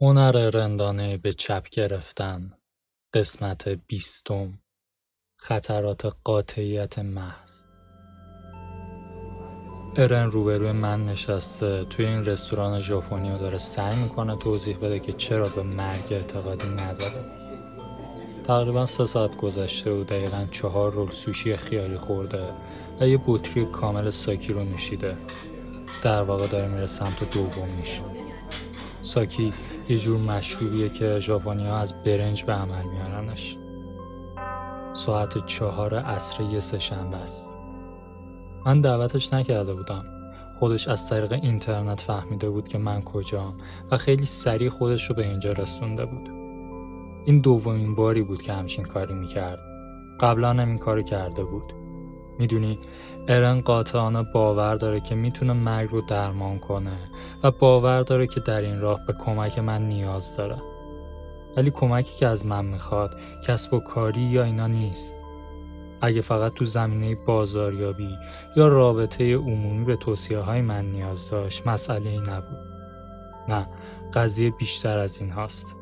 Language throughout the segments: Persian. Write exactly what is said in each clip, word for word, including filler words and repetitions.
هنر رندانه به چپ گرفتن، قسمت بیستم، خطرات قاطعیت محض. ارن روبروی من نشسته توی این رستوران ژاپنی و داره سعی میکنه توضیح بده که چرا به مرگ اعتقادی نداره. تقریبا سه ساعت گذشته و دقیقا چهار رول سوشی خیالی خورده و یه بطری کامل ساکی رو نوشیده. در واقع داره میره سمت دومیش. ساکی یه جور مشروبیه که ژاپنی‌ها از برنج به عمل میارنش. ساعت چهار عصر یه سه‌شنبه است. من دعوتش نکرده بودم. خودش از طریق اینترنت فهمیده بود که من کجام و خیلی سریع خودش رو به اینجا رسونده بود. این دومین باری بود که همچین کاری میکرد. قبلا هم این کارو کرده بود. میدونی ارن قاطعانه باور داره که میتونه مرگ رو درمان کنه و باور داره که در این راه به کمک من نیاز داره. ولی کمکی که از من میخواد کسب و کاری یا اینا نیست. اگه فقط تو زمینه بازاریابی یا رابطه عمومی به توصیه های من نیاز داشت مسئله ای نبود. نه، قضیه بیشتر از این هاست.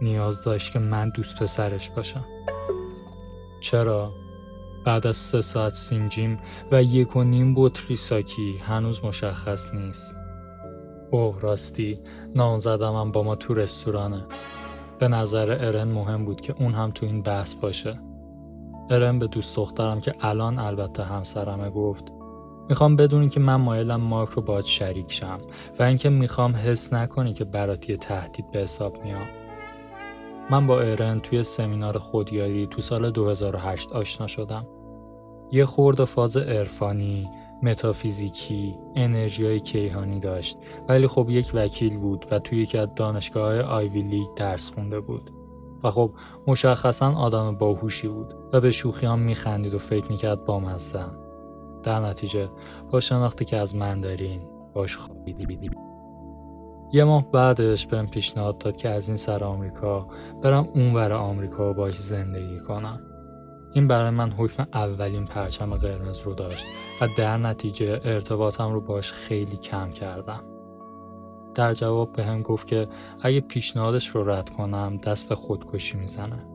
نیاز داشت که من دوست پسرش باشم. چرا؟ بعد از سه ساعت سینجیم و یک و نیم بطری ساکی هنوز مشخص نیست. اوه راستی، نامزدمم با ما تو رستورانه. به نظر ارن مهم بود که اون هم تو این بحث باشه. ارن به دوست دخترم که الان البته همسرمه گفت میخوام بدونی که من مایلم مارک رو باهات شریک شم و اینکه میخوام حس نکنی که برات یه تهدید به حساب میام. من با ارن توی سمینار خودیاری تو سال دو هزار و هشت آشنا شدم. یه خورده فاز عرفانی، متافیزیکی، انرژیای کیهانی داشت، ولی خب یک وکیل بود و توی یکی از دانشگاه‌های آیوی لیگ درس خونده بود. و خب مشخصاً آدم باهوشی بود و به شوخیام میخندید و فکر میکرد با مزه‌ام. در نتیجه با شناختی که از من دارین باش خوابیدی. یه ماه بعدش بهم پیشنهاد داد که از این سر آمریکا برم اونور آمریکا و باش زندگی کنم. این برای من حکم اولین پرچم قرمز رو داشت و در نتیجه ارتباطم رو باش خیلی کم کردم. در جواب به هم گفت که اگه پیشنهادش رو رد کنم دست به خودکشی میزنه.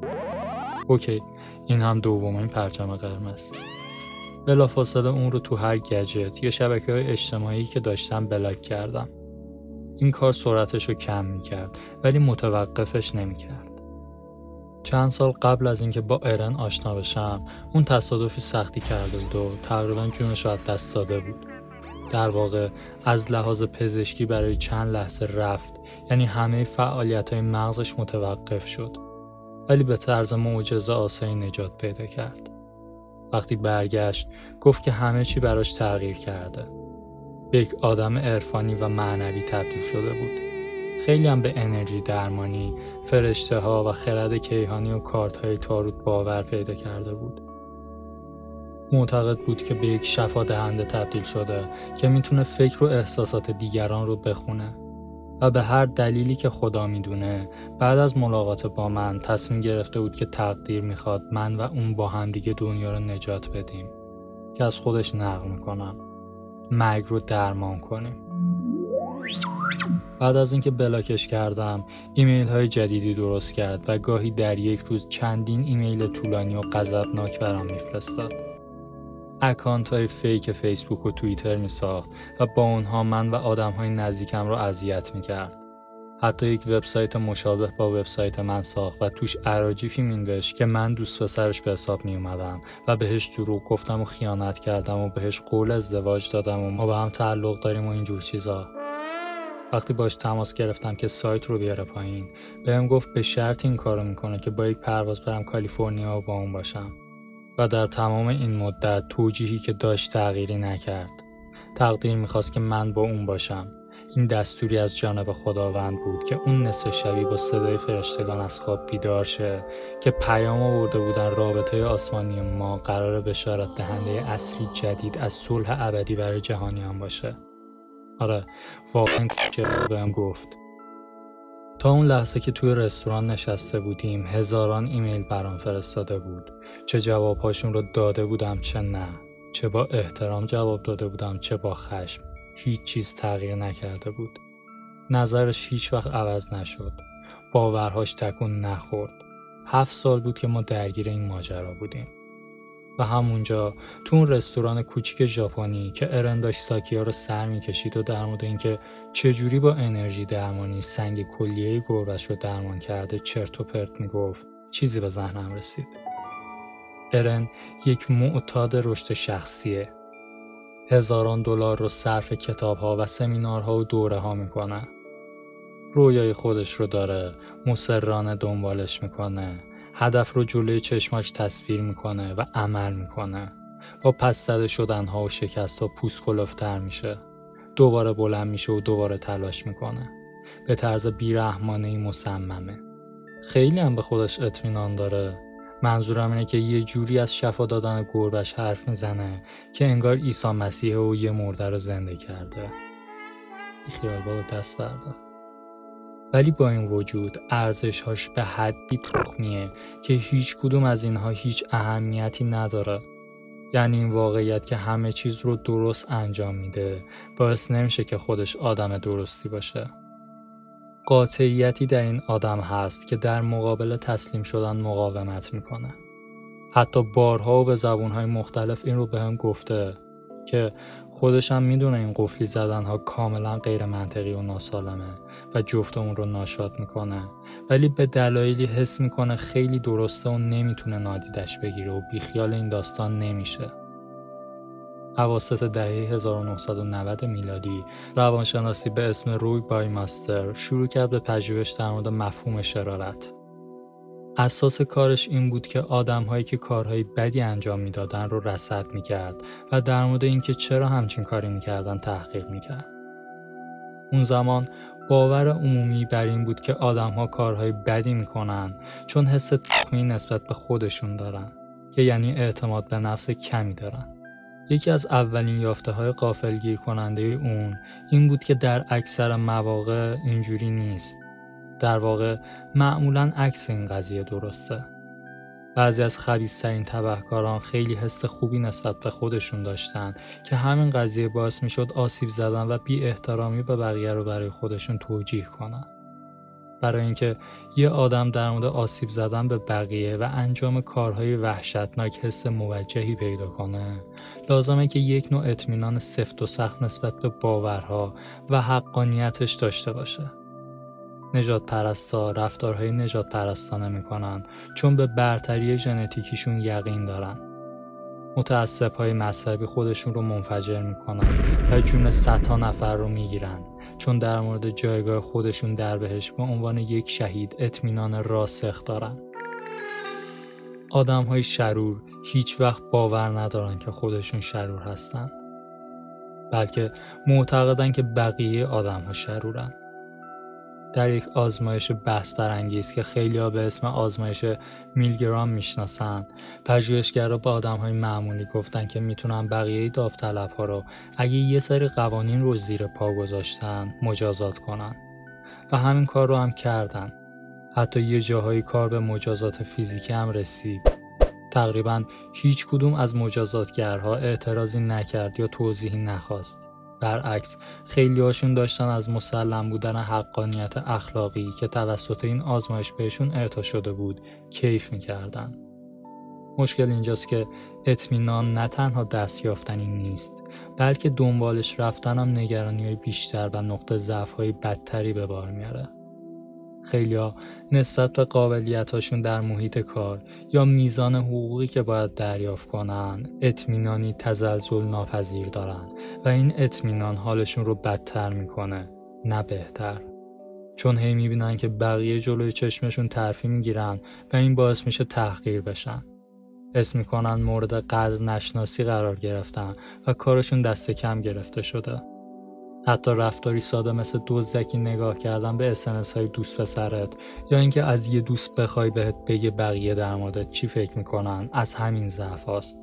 اوکی، این هم دومین پرچم قرمز. بلافاصله اون رو تو هر گجت یا شبکه‌های اجتماعی که داشتم بلاک کردم. این کار سرعتش رو کم میکرد ولی متوقفش نمیکرد. چند سال قبل از اینکه با ارن آشنا بشم اون تصادفی سختی کرده بود و تقریبا جونش رو از دست داده بود. در واقع از لحاظ پزشکی برای چند لحظه رفت، یعنی همه فعالیت‌های مغزش متوقف شد، ولی به طرز معجزه آسایی نجات پیدا کرد. وقتی برگشت گفت که همه چی براش تغییر کرده. به یک آدم عرفانی و معنوی تبدیل شده بود. خیلی هم به انرژی درمانی، فرشته ها و خرد کیهانی و کارت های تاروت باور پیدا کرده بود. معتقد بود که به یک شفا دهنده تبدیل شده که میتونه فکر و احساسات دیگران رو بخونه و به هر دلیلی که خدا میدونه بعد از ملاقات با من تصمیم گرفته بود که تقدیر میخواد من و اون با هم دیگه دنیا رو نجات بدیم. که از خودش نقل میکنم مرگ رو درمان کنیم. بعد از اینکه بلاکش کردم ایمیل های جدیدی درست کرد و گاهی در یک روز چندین ایمیل طولانی و غضبناک برام میفرستاد. اکانت های فیک فیسبوک و توییتر میساخت و با اونها من و آدم های نزدیکم رو اذیت میکرد. حتی یک وبسایت مشابه با وبسایت من ساخت و توش اراجیفی مینوشت که من دوست پسرش به حساب میومدم و بهش دروغ گفتم و خیانت کردم و بهش قول ازدواج دادم و ما به هم تعلق داریم و اینجور چیزا. وقتی باش تماس گرفتم که سایت رو بیاره پایین بهم گفت به شرط این کارو میکنه که با یک پرواز برم کالیفرنیا و با اون باشم و در تمام این مدت توجیهی که داشت تغییری نکرد. تقدیر میخواست که من با اون باشم. این دستوری از جانب خداوند بود که اون نصف شبی با صدای فرشتگان از خواب بیدار شه که پیام آورده بودن رابطه آسمانی ما قراره بشارت دهنده اصلی جدید از صلح ابدی برای جهانیان باشه. آره واقعا که بهم گفت. تا اون لحظه که توی رستوران نشسته بودیم هزاران ایمیل برام فرستاده بود. چه جوابهاشون رو داده بودم چه نه، چه با احترام جواب داده بودم چه با خشم. هیچ چیز تغییر نکرده بود. نظرش هیچ وقت عوض نشد. باورهاش تکون نخورد. هفت سال بود که ما درگیر این ماجرا بودیم. و همونجا تو اون رستوران کوچیک ژاپنی که ارنداش ساکیا رو سر می‌کشید و در مورد اینکه چجوری با انرژی درمانی سنگ کلیه گربه‌ش رو درمان کرده چرت و پرت میگفت، چیزی به ذهنم رسید. ارن یک معتاد رشد شخصیه. هزاران دلار رو صرف کتاب‌ها و سمینارها و دوره‌ها میکنه. رویای خودش رو داره، مصرانه دنبالش میکنه. هدف رو جلوی چشماش تصویر میکنه و عمل میکنه. با پس زده شدنها و شکستها پوست کلفتر میشه. دوباره بلند میشه و دوباره تلاش میکنه. به طرز بیرحمانه‌ای مصممه. خیلی هم به خودش اطمینان داره. منظورم اینه که یه جوری از شفا دادن گربه‌اش حرف میزنه که انگار عیسی مسیحه و یه مرده رو زنده کرده. بیخیال بابا دست بردار. ولی با این وجود ارزش‌هاش به حدی تخمیه که هیچ کدوم از اینها هیچ اهمیتی نداره. یعنی این واقعیت که همه چیز رو درست انجام میده باعث نمیشه که خودش آدم درستی باشه. قاطعیتی در این آدم هست که در مقابل تسلیم شدن مقاومت میکنه. حتی بارها و به زبونهای مختلف این رو به هم گفته که خودش هم میدونه این قفلی زدنها کاملا غیر منطقی و ناسالمه و جفت اون رو ناشاد میکنه، ولی به دلایلی حس میکنه خیلی درسته و نمیتونه نادیدش بگیره و بیخیال این داستان نمیشه. اواسط دهه هزار و نهصد و نود میلادی روانشناسی به اسم روی بایماستر شروع کرد به پژوهش در مورد مفهوم شرارت. اساس کارش این بود که آدم‌هایی که کارهای بدی انجام می‌دادن رو رصد می‌کرد و در مورد اینکه چرا همچین کاری می‌کردن تحقیق می‌کرد. اون زمان باور عمومی بر این بود که آدم‌ها کارهای بدی می‌کنن چون حس تخمی نسبت به خودشون دارن، که یعنی اعتماد به نفس کمی دارن. یکی از اولین یافته‌های غافلگیر کننده اون این بود که در اکثر مواقع اینجوری نیست. در واقع معمولاً عکس این قضیه درسته. بعضی از خبیث‌ترین تبهکاران خیلی حس خوبی نسبت به خودشون داشتن که همین قضیه باعث میشد آسیب زدن و بی احترامی به بقیه رو برای خودشون توجیه کنن. برای اینکه یه آدم در مورد آسیب زدن به بقیه و انجام کارهای وحشتناک حس موجهی پیدا کنه، لازمه که یک نوع اطمینان سفت و سخت نسبت به باورها و حقانیتش داشته باشه. نجات پرستا رفتارهای نجات پرستانه میکنن چون به برتری ژنتیکیشون یقین دارن. متعصبهای مذهبی خودشون رو منفجر میکنن و جون صدها نفر رو میگیرن چون در مورد جایگاه خودشون در بهشت به عنوان یک شهید اطمینان راسخ دارن. آدمهای شرور هیچ وقت باور ندارن که خودشون شرور هستن، بلکه معتقدن که بقیه آدمها شرورن. در یک آزمایش بحث برانگیز که خیلی‌ها به اسم آزمایش میلگرام میشناسن، پژوهشگرا به آدم‌های معمولی گفتن که میتونن بقیه داوطلب‌ها رو اگه یه سری قوانین رو زیر پا گذاشتن مجازات کنن و همین کار رو هم کردن. حتی یه جاهایی کار به مجازات فیزیکی هم رسید. تقریباً هیچ کدوم از مجازاتگرها اعتراضی نکرد یا توضیحی نخواست. برعکس خیلی هاشون داشتن از مسلم بودن حقانیت اخلاقی که توسط این آزمایش بهشون اعطا شده بود کیف میکردن. مشکل اینجاست که اطمینان نه تنها دست یافتنی نیست، بلکه دنبالش رفتن هم نگرانی‌های بیشتر و نقطه ضعف‌های بدتری به بار میاره. خیلی‌ها نسبت به قابلیت‌هاشون در محیط کار یا میزان حقوقی که باید دریافت کنن، اطمینانی تزلزل ناپذیر دارن و این اطمینان حالشون رو بدتر میکنه، نه بهتر. چون هی میبینن که بقیه جلوی چشمشون ترفیع میگیرن و این باعث میشه تحقیر بشن. حس میکنن مورد قدر نشناسی قرار گرفتن و کارشون دست کم گرفته شده. حتی رفتاری ساده مثل دزدکی نگاه کردن به اس‌ام‌اس های دوست پسرت یا اینکه از یه دوست بخوای بهت بگه بقیه در موردت چی فکر میکنن از همین ضعف هاست.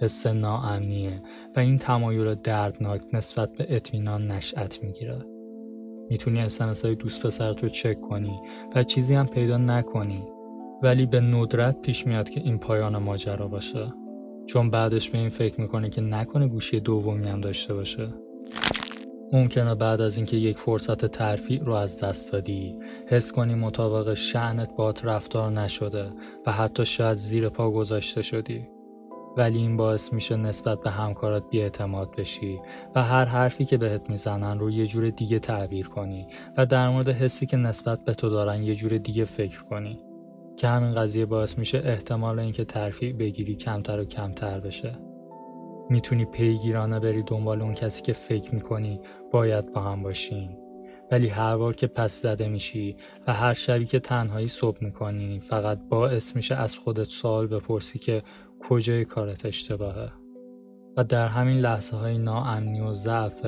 حس ناامنیه و این تمایل دردناک نسبت به اطمینان نشأت میگیره. میتونی اس‌ام‌اس های دوست پسرت رو چک کنی و چیزی هم پیدا نکنی، ولی به ندرت پیش میاد که این پایان ماجرا باشه، چون بعدش به این فکر میکنه که نکنه گوشی دومی هم داشته باشه. ممکنه بعد از اینکه یک فرصت ترفیع رو از دست دادی، حس کنی مطابق شأنت باهات رفتار نشده و حتی شاید زیر پا گذاشته شدی. ولی این باعث میشه نسبت به همکارات بی‌اعتماد بشی و هر حرفی که بهت میزنن رو یه جور دیگه تعبیر کنی و در مورد حسی که نسبت به تو دارن یه جور دیگه فکر کنی، که همین قضیه باعث میشه احتمال اینکه ترفیع بگیری کمتر و کمتر بشه. میتونی پیگیرانه بری دنبال اون کسی که فکر میکنی باید با هم باشین، ولی هر بار که پس زده میشی و هر شبی که تنهایی صبح میکنی فقط باعث میشه از خودت سوال بپرسی که کجای کارت اشتباهه. و در همین لحظه های ناامنی و ضعف،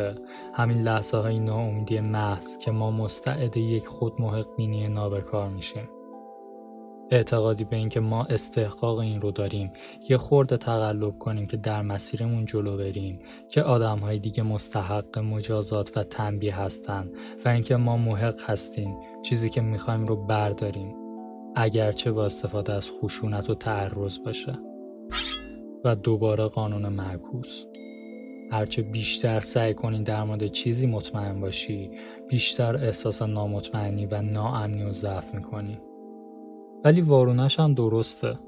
همین لحظه های ناامیدی محض، که ما مستعد یک خودمحق بینی نابکار میشیم. اعتقادی به این که ما استحقاق این رو داریم یه خورده تقلب کنیم که در مسیرمون جلو بریم، که آدم‌های دیگه مستحق مجازات و تنبیه هستن و اینکه ما محق هستیم چیزی که می‌خوایم رو برداریم، اگرچه با استفاده از خشونت و تعرض باشه. و دوباره قانون معکوس، هرچه بیشتر سعی کنی در مورد چیزی مطمئن باشی، بیشتر احساس نامطمئنی و ناامنی و ضعف می‌کنی. ولی وارونش هم درسته.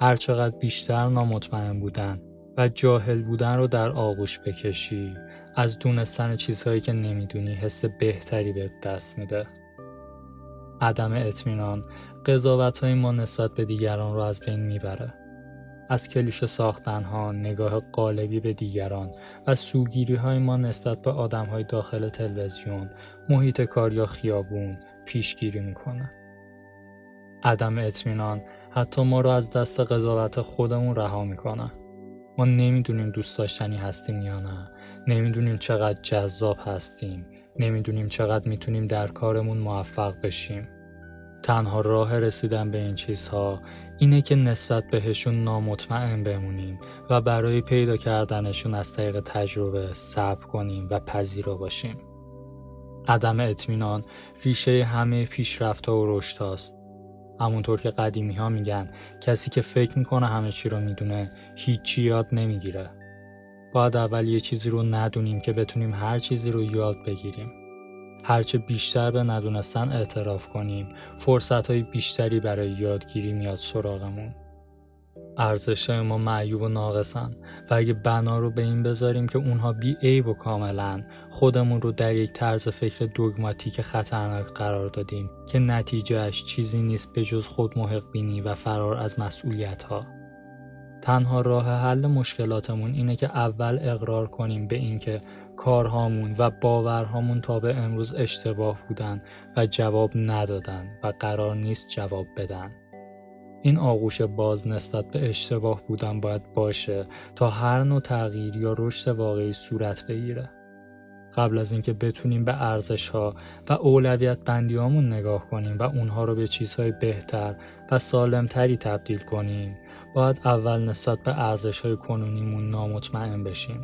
هرچقدر بیشتر نامطمئن بودن و جاهل بودن رو در آغوش بکشی، از دونستن چیزهایی که نمیدونی حس بهتری به دست میده. عدم اطمینان قضاوت‌های ما نسبت به دیگران رو از بین میبره. از کلیشه ساختنها، نگاه قالبی به دیگران و سوگیری‌های ما نسبت به آدم‌های داخل تلویزیون، محیط کار یا خیابون پیشگیری میکنه. عدم اطمینان حتی ما رو از دست قضاوت خودمون رها میکنه. ما نمیدونیم دوست داشتنی هستیم یا نه، نمیدونیم چقدر جذاب هستیم، نمیدونیم چقدر میتونیم در کارمون موفق بشیم. تنها راه رسیدن به این چیزها اینه که نسبت بهشون نامطمئن بمونیم و برای پیدا کردنشون از طریق تجربه صبر کنیم و پذیرا باشیم. عدم اطمینان ریشه همه پیشرفت‌ها و رشدهاست. همونطور که قدیمی ها میگن کسی که فکر میکنه همه چی رو میدونه هیچی یاد نمیگیره. باید اول یه چیزی رو ندونیم که بتونیم هر چیزی رو یاد بگیریم. هرچه بیشتر به ندونستن اعتراف کنیم، فرصت های بیشتری برای یادگیری میاد سراغمون. ارزش های ما معیوب و ناقصن و اگه بنا رو به این بذاریم که اونها بی عیب و کاملا، خودمون رو در یک طرز فکر دوگماتیک خطرناک قرار دادیم که نتیجهش چیزی نیست به جز خود محق بینی و فرار از مسئولیت ها. تنها راه حل مشکلاتمون اینه که اول اقرار کنیم به این که کارهامون و باورهامون تا به امروز اشتباه بودن و جواب ندادن و قرار نیست جواب بدن. این آغوش باز نسبت به اشتباه بودن باید باشه تا هر نوع تغییر یا رشد واقعی صورت بگیره. قبل از اینکه بتونیم به ارزش‌ها و اولویت بندیامون نگاه کنیم و اونها رو به چیزهای بهتر و سالمتری تبدیل کنیم، باید اول نسبت به ارزش‌های کنونیمون نامطمئن بشیم.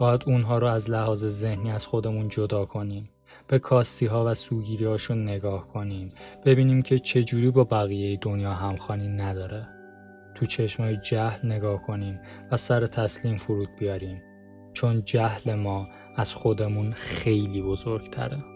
باید اونها رو از لحاظ ذهنی از خودمون جدا کنیم. به کاستی ها و سوگیری هاشون نگاه کنیم، ببینیم که چجوری با بقیه دنیا همخوانی نداره. تو چشمای جهل نگاه کنیم و سر تسلیم فرود بیاریم، چون جهل ما از خودمون خیلی بزرگتره.